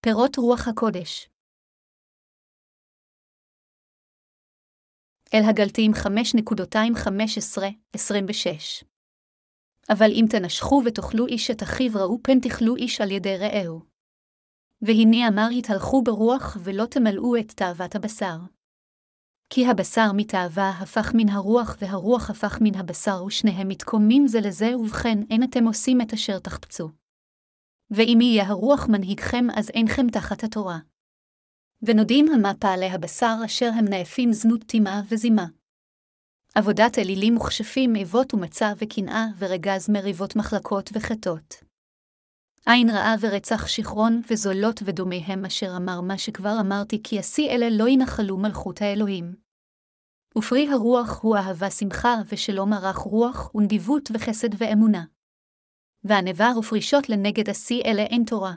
פירות רוח הקודש. אל הגלטיים 5:15-26. אבל אם תנשכו ותאכלו איש את אחיו רעו פן תאכלו איש על ידי רעהו. והנה אמר התהלכו ברוח ולא תמלאו את תאוות הבשר. כי הבשר מתאווה הפך מן הרוח והרוח הפך מן הבשר ושניהם מתקומים זה לזה ובכן אין אתם עושים את אשר תחפצו. ואם יהיה הרוח מנהיגכם אז אינכם תחת התורה. ונודעים המה פעלי הבשר אשר הם נאפים זנות תימה וזימה. עבודת אלילים וכשפים איבות ומצא וקנאה ורגז מריבות מחלקות וחטות. עין רעה ורצח שכרון וזולות ודומיהם אשר אמר מה שכבר אמרתי כי עשי אלה לא ינחלו מלכות האלוהים. ופרי הרוח הוא אהבה שמחה ושלום ערך רוח ונדיבות וחסד ואמונה. והנבר ופרישות לנגד עשי אלה אין תורה.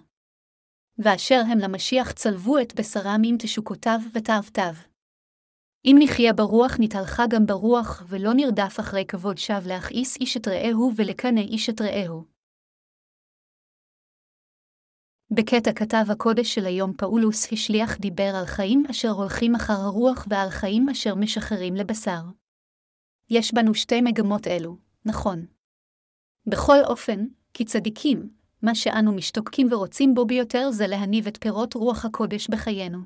ואשר הם למשיח צלבו את בשרם עם תשוקותיו ותאוותיו. אם נחיה ברוח נתהלכה גם ברוח ולא נרדף אחרי כבוד שווא להכעיס איש את רעהו ולקנא איש את רעהו. בקטע כתב הקודש של היום פאולוס השליח דיבר על חיים אשר הולכים אחר הרוח ועל חיים אשר משחררים לבשר. יש בנו שתי מגמות אלו, נכון. בכל אופן, כי צדיקים, מה שאנו משתוקקים ורוצים בו ביותר זה להניב את פירות רוח הקודש בחיינו.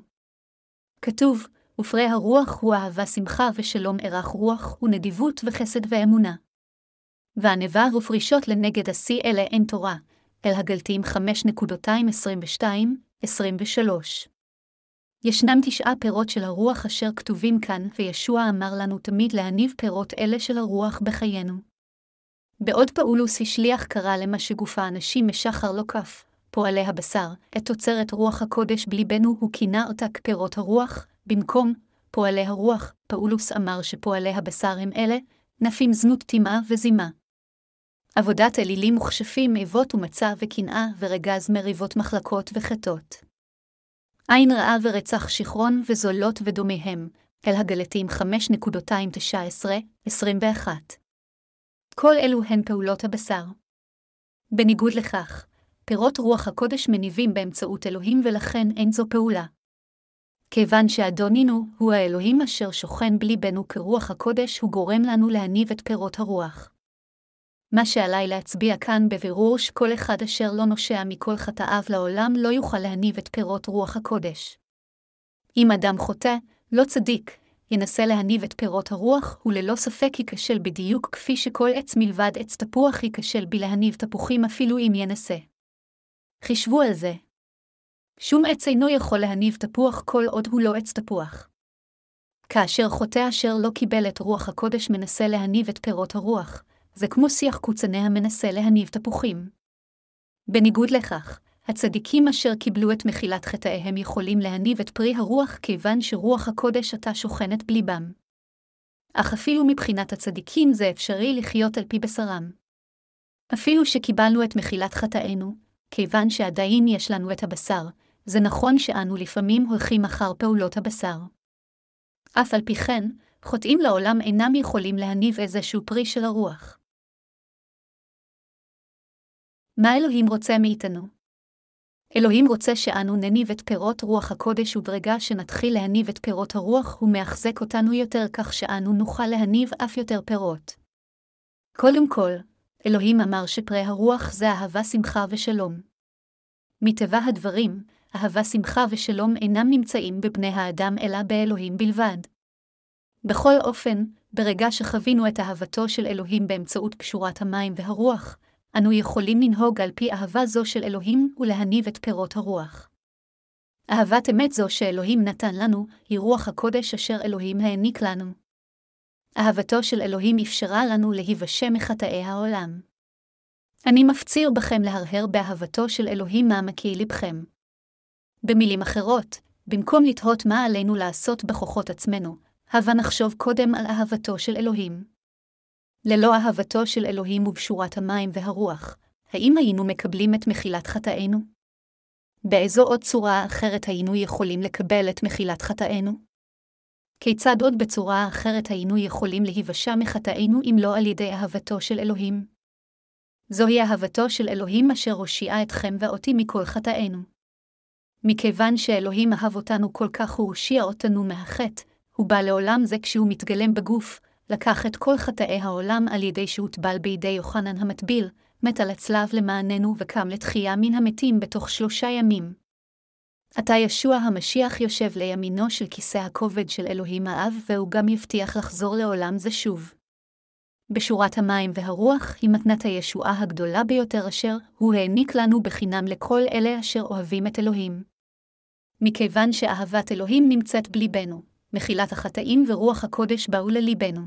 כתוב, ופרי הרוח הוא אהבה שמחה ושלום ערך רוח ונדיבות וחסד ואמונה. והנבר ופרישות לנגד עשי אלה אין תורה, אל הגלטיים 5:22-23. ישנם 9 פירות של הרוח אשר כתובים כאן וישוע אמר לנו תמיד להניב פירות אלה של הרוח בחיינו. בעוד פאולוס השליח קרא למה שגוף האנשים משחר לא כף, פועלי הבשר, את תוצרת רוח הקודש בליבנו הוא כינה אותה כפירות הרוח, במקום פועלי הרוח, פאולוס אמר שפועלי הבשר הם אלה, נפים זנות תימה וזימה. עבודת אלילים וכשפים איבות ומצא וקנאה ורגז מריבות מחלקות וחטות. עין רעה ורצח שכרון וזולות ודומיהם, אל הגלטיים 5:19-21. כל אלו הן פעולות הבשר. בניגוד לכך, פירות רוח הקודש מניבים באמצעות אלוהים ולכן אין זו פעולה. כיוון שאדונינו הוא האלוהים אשר שוכן בליבנו כרוח הקודש הוא גורם לנו להניב את פירות הרוח. מה שעליי להצביע כאן בבירור שכל אחד אשר לא נושע מכל חטאיו לעולם לא יוכל להניב את פירות רוח הקודש. אם אדם חוטא, לא צדיק, ינסה להניב את פירות הרוח וללא ספק ייכשל בדיוק כפי שכל עץ מלבד עץ תפוח ייכשל בלהניב תפוחים אפילו אם ינסה. חישבו על זה. שום עץ אינו יכול להניב תפוח כל עוד הוא לא עץ תפוח. כאשר חוטא אשר לא קיבל את רוח הקודש מנסה להניב את פירות הרוח, זה כמו שיח קוצני המנסה להניב תפוחים. בניגוד לכך, הצדיקים אשר קיבלו את מחילת חטאיהם יכולים להניב את פרי הרוח כיוון שרוח הקודש עתה שוכנת בליבם. אך אפילו מבחינת הצדיקים זה אפשרי לחיות על פי בשרם. אפילו שקיבלנו את מחילת חטאינו, כיוון שעדיין יש לנו את הבשר, זה נכון שאנו לפעמים הולכים אחר פעולות הבשר. אף על פי כן, חוטאים לעולם אינם יכולים להניב איזשהו פרי של הרוח. מה אלוהים רוצה מאיתנו? אלוהים רוצה שאנו נניב את פירות רוח הקודש וברגע שנתחיל להניב את פירות הרוח הוא מאחזק אותנו יותר כך שאנו נוכל להניב אף יותר פירות. קודם כל, אלוהים אמר שפרי הרוח זה אהבה שמחה ושלום. מטבע הדברים, אהבה שמחה ושלום אינם נמצאים בבני האדם אלא באלוהים בלבד. בכל אופן, ברגע שחווינו את אהבתו של אלוהים באמצעות קשורת המים והרוח, אנו יכולים לנהוג על פי אהבה זו של אלוהים ולהניב את פירות הרוח. אהבת אמת זו שאלוהים נתן לנו היא רוח הקודש אשר אלוהים העניק לנו. אהבתו של אלוהים אפשרה לנו להיוושע מחטאי העולם. אני מפציר בכם להרהר באהבתו של אלוהים מעמקי לבכם. במילים אחרות, במקום לתהות מה עלינו לעשות בכוחות עצמנו, הבה נחשוב קודם על אהבתו של אלוהים. ללא אהבתו של אלוהים ובשורת המים והרוח, האם היינו מקבלים את מחילת חטאינו? באיזו עוד צורה אחרת היינו יכולים לקבל את מחילת חטאינו? כיצד עוד בצורה אחרת היינו יכולים להיוושע מחטאינו אם לא על ידי אהבתו של אלוהים? זוהי אהבתו של אלוהים אשר הושיעה אתכם ואותי מכל חטאינו. מכיוון שאלוהים אהב אותנו כל כך הוא הושיע אותנו מהחטא, הוא בא לעולם זה כשהוא מתגלם בגוף, לקח את כל חטאי העולם על ידי שהוטבל בידי יוחנן המטביל, מת על הצלב למעננו וקם לתחייה מן המתים בתוך 3 ימים. עתה ישוע המשיח יושב לימינו של כיסא הכובד של אלוהים האב, והוא גם יבטיח לחזור לעולם זה שוב. בשורת המים והרוח היא מתנת הישועה הגדולה ביותר אשר הוא העניק לנו בחינם לכל אלה אשר אוהבים את אלוהים. מכיוון שאהבת אלוהים נמצאת בליבנו, מחילת החטאים ורוח הקודש באו לליבנו.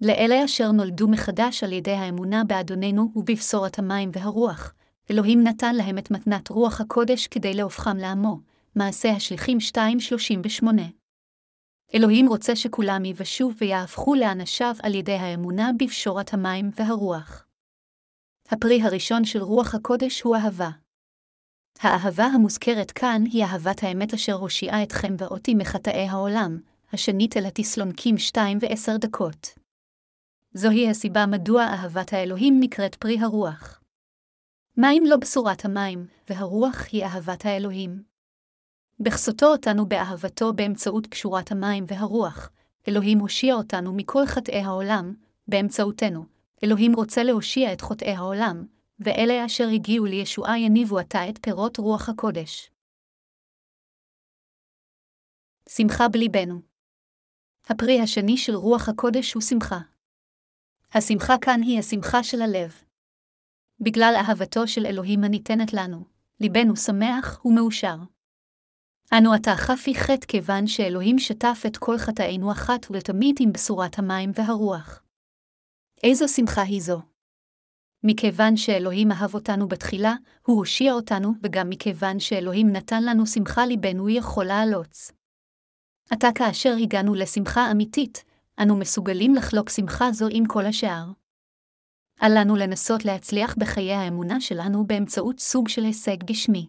לאלה אשר נולדו מחדש על ידי האמונה באדוננו ובבשורת המים והרוח, אלוהים נתן להם את מתנת רוח הקודש כדי להופכם לעמו, מעשה השליחים 2:38. אלוהים רוצה שכולם יבשו ויהפכו לאנשיו על ידי האמונה בבשורת המים והרוח. הפרי הראשון של רוח הקודש הוא אהבה. האהבה המוזכרת כאן היא אהבת האמת אשר הושיעה אתכם ואותי מחטאי העולם, השנית אל התסלונקים 2:10. זוהי הסיבה מדוע אהבת האלוהים נקראת פרי הרוח. מה אם לא בשורת המים, והרוח היא אהבת האלוהים? בחסותו אותנו באהבתו באמצעות קשורת המים והרוח, אלוהים הושיע אותנו מכל חטאי העולם, באמצעותנו. אלוהים רוצה להושיע את חטאי העולם, ואלה אשר הגיעו לישועה יניבו עתה את פירות רוח הקודש. שמחה בליבנו. הפרי השני של רוח הקודש הוא שמחה. השמחה כאן היא השמחה של הלב. בגלל אהבתו של אלוהים הניתנת לנו, ליבנו שמח ומאושר. אנו עתה חפי חטא כיוון שאלוהים שטף את כל חטאינו אחת ולתמיד עם בשורת המים והרוח. איזו שמחה היא זו? מכיוון שאלוהים אהב אותנו בתחילה, הוא הושיע אותנו, וגם מכיוון שאלוהים נתן לנו שמחה ליבנו יכול לעלוץ. עתה כאשר הגענו לשמחה אמיתית, אנו מסוגלים לחלוק שמחה זו עם כל השאר. אל לנו לנסות להצליח בחיי האמונה שלנו באמצעות סוג של הישג גשמי.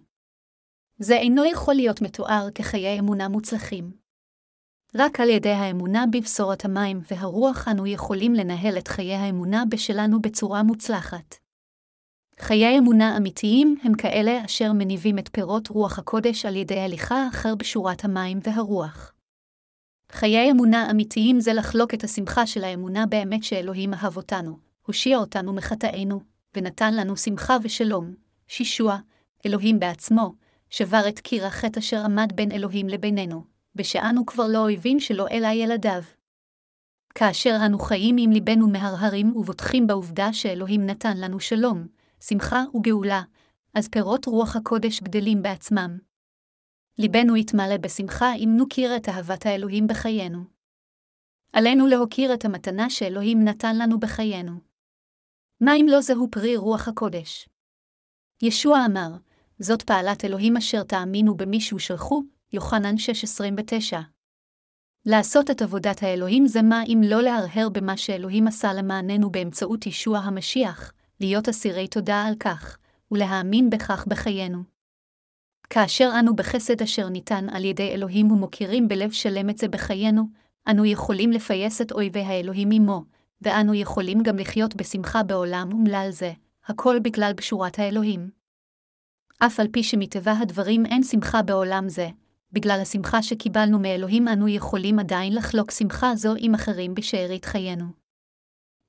זה אינו יכול להיות מתואר כחיי אמונה מוצלחים. רק על ידי האמונה בבשורת המים והרוח אנו יכולים לנהל את חיי האמונה בשלנו בצורה מוצלחת. חיי אמונה אמיתיים הם כאלה אשר מניבים את פירות רוח הקודש על ידי הליכה אחר בשורת המים והרוח. חיי אמונה אמיתיים זה לחלוק את השמחה של האמונה באמת שאלוהים אהב אותנו, הושיע אותנו מחטאינו, ונתן לנו שמחה ושלום, שישוע, אלוהים בעצמו, שבר את קיר החטא אשר עמד בין אלוהים לבינינו, בשאנו כבר לא אויבים שלו אלא ילדיו. כאשר אנו חיים עם ליבנו מהרהרים ובוטחים בעובדה שאלוהים נתן לנו שלום, שמחה וגאולה, אז פירות רוח הקודש גדלים בעצמם. ליבנו יתמלא בשמחה אם נוקיר את אהבת האלוהים בחיינו. עלינו להוקיר את המתנה שאלוהים נתן לנו בחיינו. מה אם לא זהו פרי רוח הקודש? ישוע אמר, זאת פעלת אלוהים אשר תאמינו במי שהוא שלחו, יוחנן 6:29. לעשות את עבודת האלוהים זה מה אם לא להרהר במה שאלוהים עשה למעננו באמצעות ישוע המשיח, להיות אסירי תודה על כך, ולהאמין בכך בחיינו. כאשר אנו בחסד אשר ניתן על ידי אלוהים ומוכירים בלב שלם את זה בחיינו, אנו יכולים לפייס את אויבי האלוהים עמו, ואנו יכולים גם לחיות בשמחה בעולם ומלל זה, הכל בגלל בשורת האלוהים. אף על פי שמטבע הדברים אין שמחה בעולם זה, בגלל השמחה שקיבלנו מאלוהים אנו יכולים עדיין לחלוק שמחה זו עם אחרים בשארית חיינו.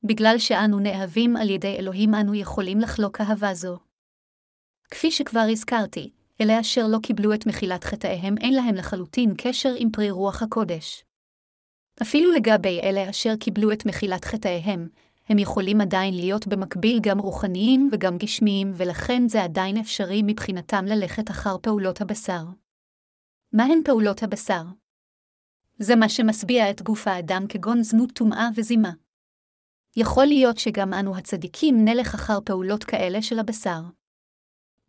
בגלל שאנו נאהבים על ידי אלוהים אנו יכולים לחלוק אהבה זו. כפי שכבר הזכרתי, אלה אשר לא קיבלו את מחילת חטאיהם אין להם לחלוטין קשר עם פרי רוח הקודש. אפילו לגבי אלה אשר קיבלו את מחילת חטאיהם, הם יכולים עדיין להיות במקביל גם רוחניים וגם גשמיים, ולכן זה עדיין אפשרי מבחינתם ללכת אחר פעולות הבשר. מה הן פעולות הבשר? זה מה שמשביע את גוף האדם כגון זנות, טומאה וזימה. יכול להיות שגם אנו הצדיקים נלך אחר פעולות כאלה של הבשר.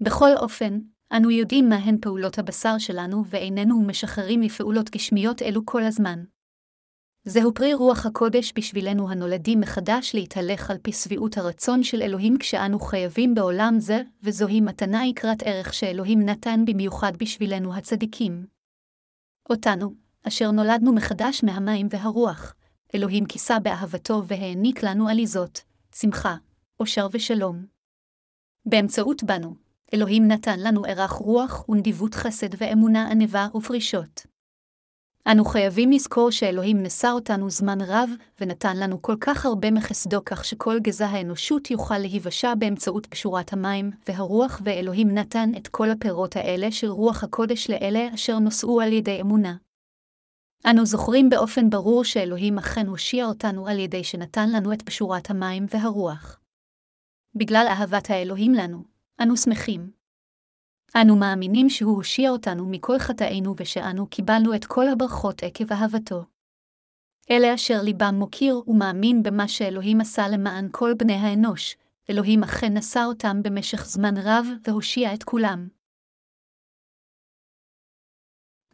בכל אופן, אנו יודעים מה הן פעולות הבשר שלנו ואיננו משחררים מפעולות גשמיות אלו כל הזמן. זהו פרי רוח הקודש בשבילנו הנולדים מחדש להתהלך על פי סביעות הרצון של אלוהים כשאנו חייבים בעולם זה, וזוהי מתנה יקרת ערך שאלוהים נתן במיוחד בשבילנו הצדיקים. אותנו, אשר נולדנו מחדש מהמים והרוח, אלוהים כיסה באהבתו והעניק לנו עליזות, שמחה, אושר ושלום. באמצעות בנו, אלוהים נתן לנו ערך רוח ונדיבות חסד ואמונה ענווה ופרישות. אנו חייבים לזכור שאלוהים נשא אותנו זמן רב ונתן לנו כל כך הרבה מחסדו כך שכל גזע האנושות יוכל להיוושע באמצעות קשורת המים והרוח ואלוהים נתן את כל הפירות האלה של רוח הקודש לאלה אשר נושאו על ידי אמונה. אנו זוכרים באופן ברור שאלוהים אכן הושיע אותנו על ידי שנתן לנו את פשורת המים והרוח. בגלל אהבת האלוהים לנו, אנו שמחים. אנו מאמינים שהוא הושיע אותנו מכל חטאינו ושאנו קיבלנו את כל הברכות עקב אהבתו. אלה אשר ליבם מוקיר ומאמין במה שאלוהים עשה למען כל בני האנוש, אלוהים אכן נשא אותם במשך זמן רב והושיע את כולם.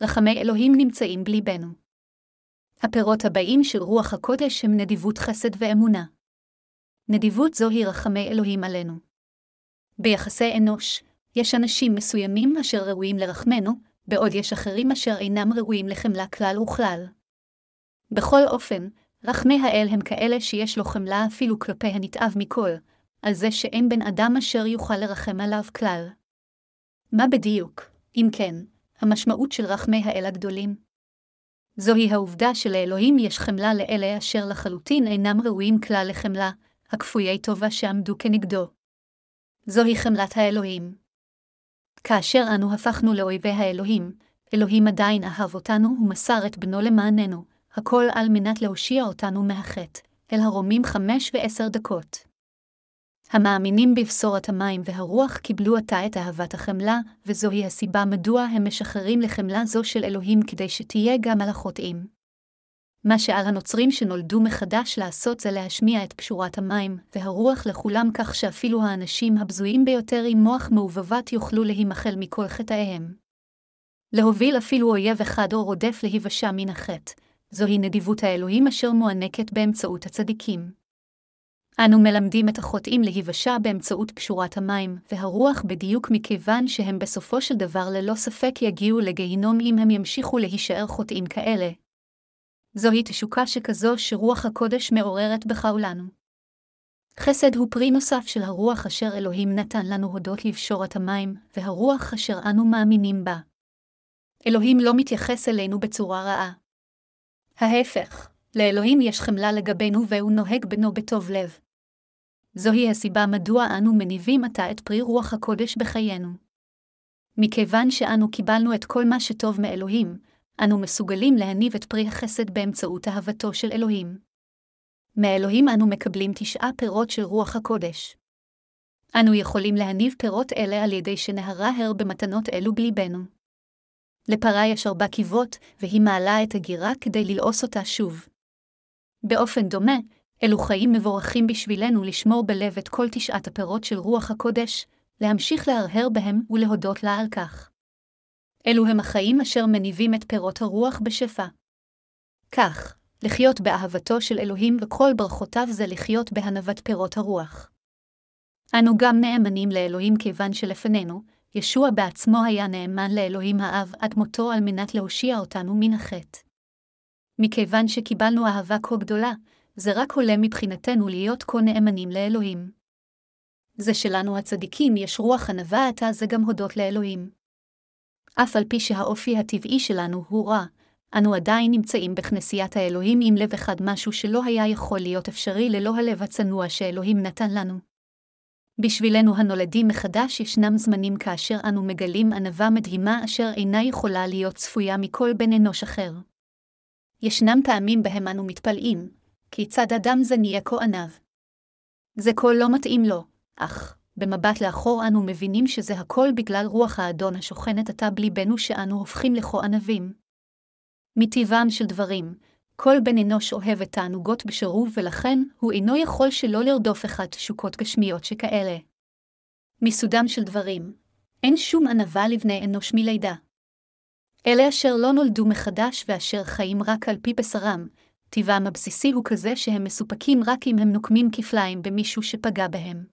רחמי אלוהים נמצאים בליבנו. הפירות הבאים של רוח הקודש הם נדיבות חסד ואמונה. נדיבות זו היא רחמי אלוהים עלינו. ביחסי אנוש, יש אנשים מסוימים אשר ראויים לרחמנו, בעוד יש אחרים אשר אינם ראויים לחמלה כלל וכלל. בכל אופן, רחמי האל הם כאלה שיש לו חמלה אפילו כלפי הנתעב מכל, על זה שאין בן אדם אשר יוכל לרחם עליו כלל. מה בדיוק, אם כן, המשמעות של רחמי האל הגדולים? זוהי העובדה שלאלוהים יש חמלה לאלה אשר לחלוטין אינם ראויים כלל לחמלה, הכפויי טובה שעמדו כנגדו. זוהי חמלת האלוהים. כאשר אנו הפכנו לאויבי האלוהים, אלוהים עדיין אהב אותנו ומסר את בנו למעננו, הכל על מנת להושיע אותנו מהחטא, אל הרומים 5:10. המאמינים בבשורת המים והרוח קיבלו עתה את אהבת החמלה, וזוהי הסיבה מדוע הם משחררים לחמלה זו של אלוהים כדי שתהיה גם על החוטאים. מה שעל הנוצרים שנולדו מחדש לעשות זה להשמיע את פשורת המים והרוח לכולם כך שאפילו האנשים הבזויים ביותר עם מוח מעובבת יוכלו להימחל מכל חטאיהם. להוביל אפילו אויב אחד או רודף להיוושע מן החטא, זוהי נדיבות האלוהים אשר מוענקת באמצעות הצדיקים. אנו מלמדים את החוטאים להיוושע באמצעות פשורת המים והרוח בדיוק מכיוון שהם בסופו של דבר ללא ספק יגיעו לגיהינום אם הם ימשיכו להישאר חוטאים כאלה. זוהי תשוקה שכזו שרוח הקודש מעוררת בחולנו. חסד הוא פרי נוסף של הרוח אשר אלוהים נתן לנו הודות לבשורת המים, והרוח אשר אנו מאמינים בה. אלוהים לא מתייחס אלינו בצורה רעה. ההפך, לאלוהים יש חמלה לגבינו והוא נוהג בנו בטוב לב. זוהי הסיבה מדוע אנו מניבים עתה את פרי רוח הקודש בחיינו. מכיוון שאנו קיבלנו את כל מה שטוב מאלוהים, אנו מסוגלים להניב את פרי החסד באמצעות אהבתו של אלוהים. מאלוהים אנו מקבלים 9 פירות של רוח הקודש. אנו יכולים להניב פירות אלה על ידי שנהרה הר במתנות אלו בליבנו. לפרה יש 4 קיבות, והיא מעלה את הגירה כדי ללעוס אותה שוב. באופן דומה, אלו חיים מבורכים בשבילנו לשמור בלב את כל 9 הפירות של רוח הקודש, להמשיך להרהר בהם ולהודות לה על כך. אלו הם החיים אשר מניבים את פירות הרוח בשפע. כך, לחיות באהבתו של אלוהים וכל ברכותיו זה לחיות בהנבת פירות הרוח. אנו גם נאמנים לאלוהים כיוון שלפנינו, ישוע בעצמו היה נאמן לאלוהים האב עד מותו על מנת להושיע אותנו מן החטא. מכיוון שקיבלנו אהבה כה גדולה, זה רק עולה מבחינתנו להיות כה נאמנים לאלוהים. זה שלנו הצדיקים יש רוח ענווה עתה זה גם הודות לאלוהים. אף על פי שהאופי הטבעי שלנו הוא רע, אנו עדיין נמצאים בכנסיית האלוהים עם לב אחד משהו שלא היה יכול להיות אפשרי ללא הלב הצנוע שאלוהים נתן לנו. בשבילנו הנולדים מחדש ישנם זמנים כאשר אנו מגלים ענווה מדהימה אשר אינה יכולה להיות צפויה מכל בן אנוש אחר. ישנם פעמים בהם אנו מתפלאים, כיצד אדם זה נהיה כה ענו. זה כה לא מתאים לו, אך במבט לאחור אנו מבינים שזה הכל בגלל רוח האדון השוכנת עתה בליבנו שאנו הופכים לכה ענבים. מטבעם של דברים, כל בן אנוש אוהב את תענוגות בשירוב ולכן הוא אינו יכול שלא לרדוף אחד תשוקות גשמיות שכאלה. מסודם של דברים, אין שום ענווה לבני אנוש מלידה. אלה אשר לא נולדו מחדש ואשר חיים רק על פי בשרם, טבעם הבסיסי הוא כזה שהם מסופקים רק אם הם נוקמים כפליים במישהו שפגע בהם.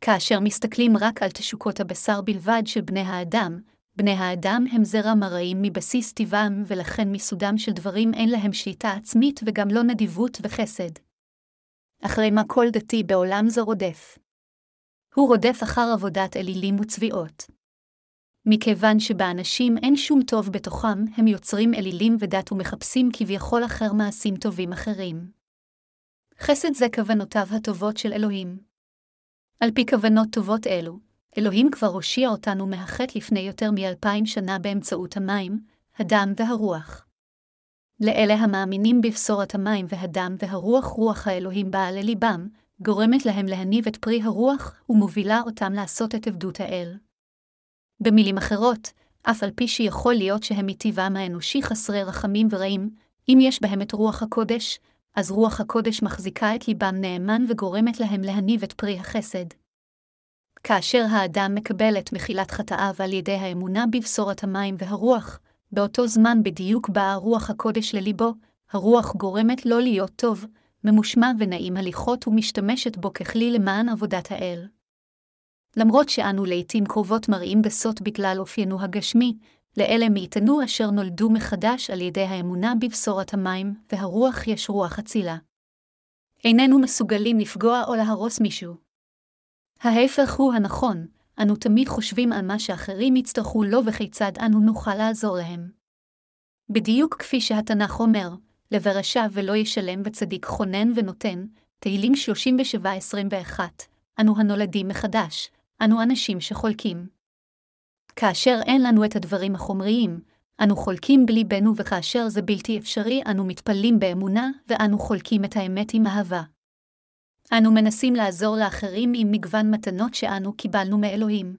כאשר מסתכלים רק על תשוקות הבשר בלבד של בני האדם הם זרע מרעים מבסיס טבעם ולכן מסודם של דברים אין להם שליטה עצמית וגם לא נדיבות וחסד. אחרי מה כל דתי בעולם זה רודף. הוא רודף אחר עבודת אלילים וצביעות. מכיוון שבאנשים אין שום טוב בתוכם, הם יוצרים אלילים ודת ומחפשים כביכול אחר מעשים טובים אחרים. חסד זה כוונותיו הטובות של אלוהים. על פי כוונות טובות אלו, אלוהים כבר הושיע אותנו מהחטא לפני יותר מ2000 שנה באמצעות המים, הדם והרוח. לאלה המאמינים בבשורת המים והדם והרוח, רוח האלוהים באה לליבם, גורמת להם להניב את פרי הרוח ומובילה אותם לעשות את עבדות האל. במילים אחרות, אף על פי שיכול להיות שהם מטבעם האנושי חסרי רחמים ורעים, אם יש בהם את רוח הקודש, אז רוח הקודש מחזיקה את ליבם נאמן וגורמת להם להניב את פרי החסד. כאשר האדם מקבל את מחילת חטאיו על ידי האמונה בבשורת המים והרוח, באותו זמן בדיוק באה רוח הקודש לליבו, הרוח גורמת לו להיות טוב, ממושמע ונעים הליכות ומשתמשת בו ככלי למען עבודת האל. למרות שאנו לעתים קרובות מראים בסוד בגלל אופיינו הגשמי, לאלה מאיתנו אשר נולדו מחדש על ידי האמונה בבשורת המים, והרוח יש רוח הצילה. איננו מסוגלים לפגוע או להרוס מישהו. ההפך הוא הנכון, אנו תמיד חושבים על מה שאחרים יצטרכו לו וכיצד אנו נוכל לעזור להם. בדיוק כפי שהתנ"ך אומר, לברשע ולא ישלם וצדיק חונן ונותן, תהילים 37:21, אנו הנולדים מחדש, אנו אנשים שחולקים. כאשר אין לנו את הדברים החומריים, אנו חולקים בליבנו, וכאשר זה בלתי אפשרי, אנו מתפלים באמונה ואנו חולקים את האמת עם אהבה. אנו מנסים לעזור לאחרים עם מגוון מתנות שאנו קיבלנו מאלוהים.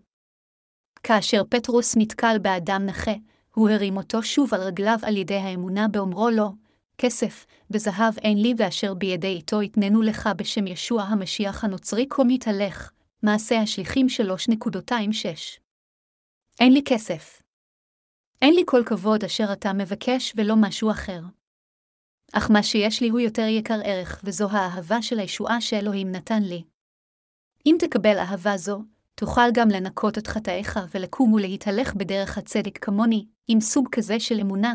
כאשר פטרוס נתקל באדם נכה, הוא הרים אותו שוב על רגליו על ידי האמונה באומרו לו, כסף וזהב אין לי ואשר בידי איתו יתננו לך בשם ישוע המשיח הנוצרי קום התהלך, מעשה השליחים 3:26. אין לי כסף. אין לי כל כבוד אשר אתה מבקש ולא משהו אחר. אך מה שיש לי הוא יותר יקר ערך, וזו האהבה של הישועה שאלוהים נתן לי. אם תקבל אהבה זו, תוכל גם לנקות את חטאיך ולקום ולהתהלך בדרך הצדיק כמוני. עם סוג כזה של אמונה,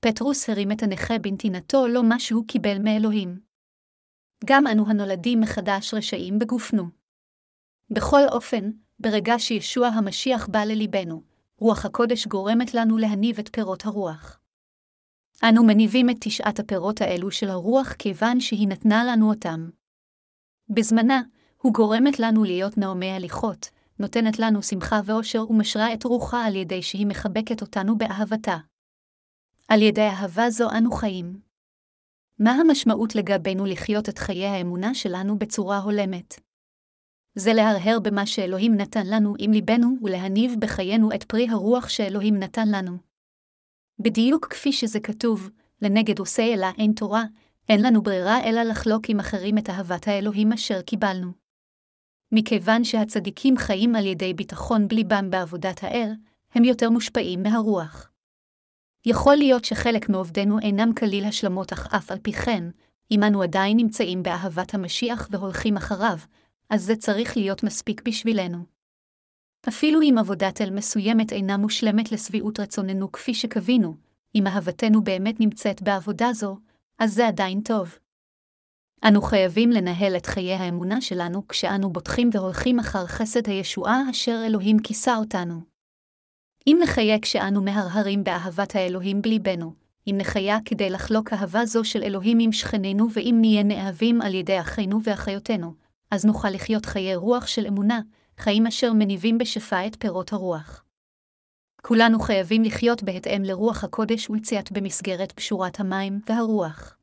פטרוס הרים את הנכה בנתינתו לא מה שהוא קיבל מאלוהים. גם אנו הנולדים מחדש רשעים בגופנו. בכל אופן, ברגע שישוע המשיח בא לליבנו, רוח הקודש גורמת לנו להניב את פירות הרוח. אנו מניבים את 9 הפירות האלו של הרוח כיוון שהיא נתנה לנו אותם. בזמנה, הוא גורמת לנו להיות נעמי הליכות, נותנת לנו שמחה ואושר ומשרה את רוחה על ידי שהיא מחבקת אותנו באהבתה. על ידי אהבה זו אנו חיים. מה המשמעות לגבינו לחיות את חיי האמונה שלנו בצורה הולמת? זה להרהר במה שאלוהים נתן לנו עם ליבנו ולהניב בחיינו את פרי הרוח שאלוהים נתן לנו. בדיוק כפי שזה כתוב, לנגד עושה אלא אין תורה, אין לנו ברירה אלא לחלוק עם אחרים את אהבת האלוהים אשר קיבלנו. מכיוון שהצדיקים חיים על ידי ביטחון בליבם בעבודת האל, הם יותר מושפעים מהרוח. יכול להיות שחלק מעובדנו אינם כליל השלמות, אך אף על פי כן, אם אנו עדיין נמצאים באהבת המשיח והולכים אחריו, אז זה צריך להיות מספיק בשבילנו. אפילו אם עבודת אל מסוימת אינה מושלמת לשביעות רצוננו כפי שקווינו, אם אהבתנו באמת נמצאת בעבודה זו, אז זה עדיין טוב. אנו חייבים לנהל את חיי האמונה שלנו כשאנו בוטחים והולכים אחר חסד הישועה אשר אלוהים כיסה אותנו. אם נחיה כשאנו מהרהרים באהבת האלוהים בליבנו, אם נחיה כדי לחלוק אהבה זו של אלוהים עם שכנינו ואם נהיה נאהבים על ידי אחינו ואחיותינו, אז נוכל לחיות חיי רוח של אמונה, חיים אשר מניבים בשפע את פירות הרוח. כולנו חייבים לחיות בהתאם לרוח הקודש ולציית במסגרת בשורת המים והרוח.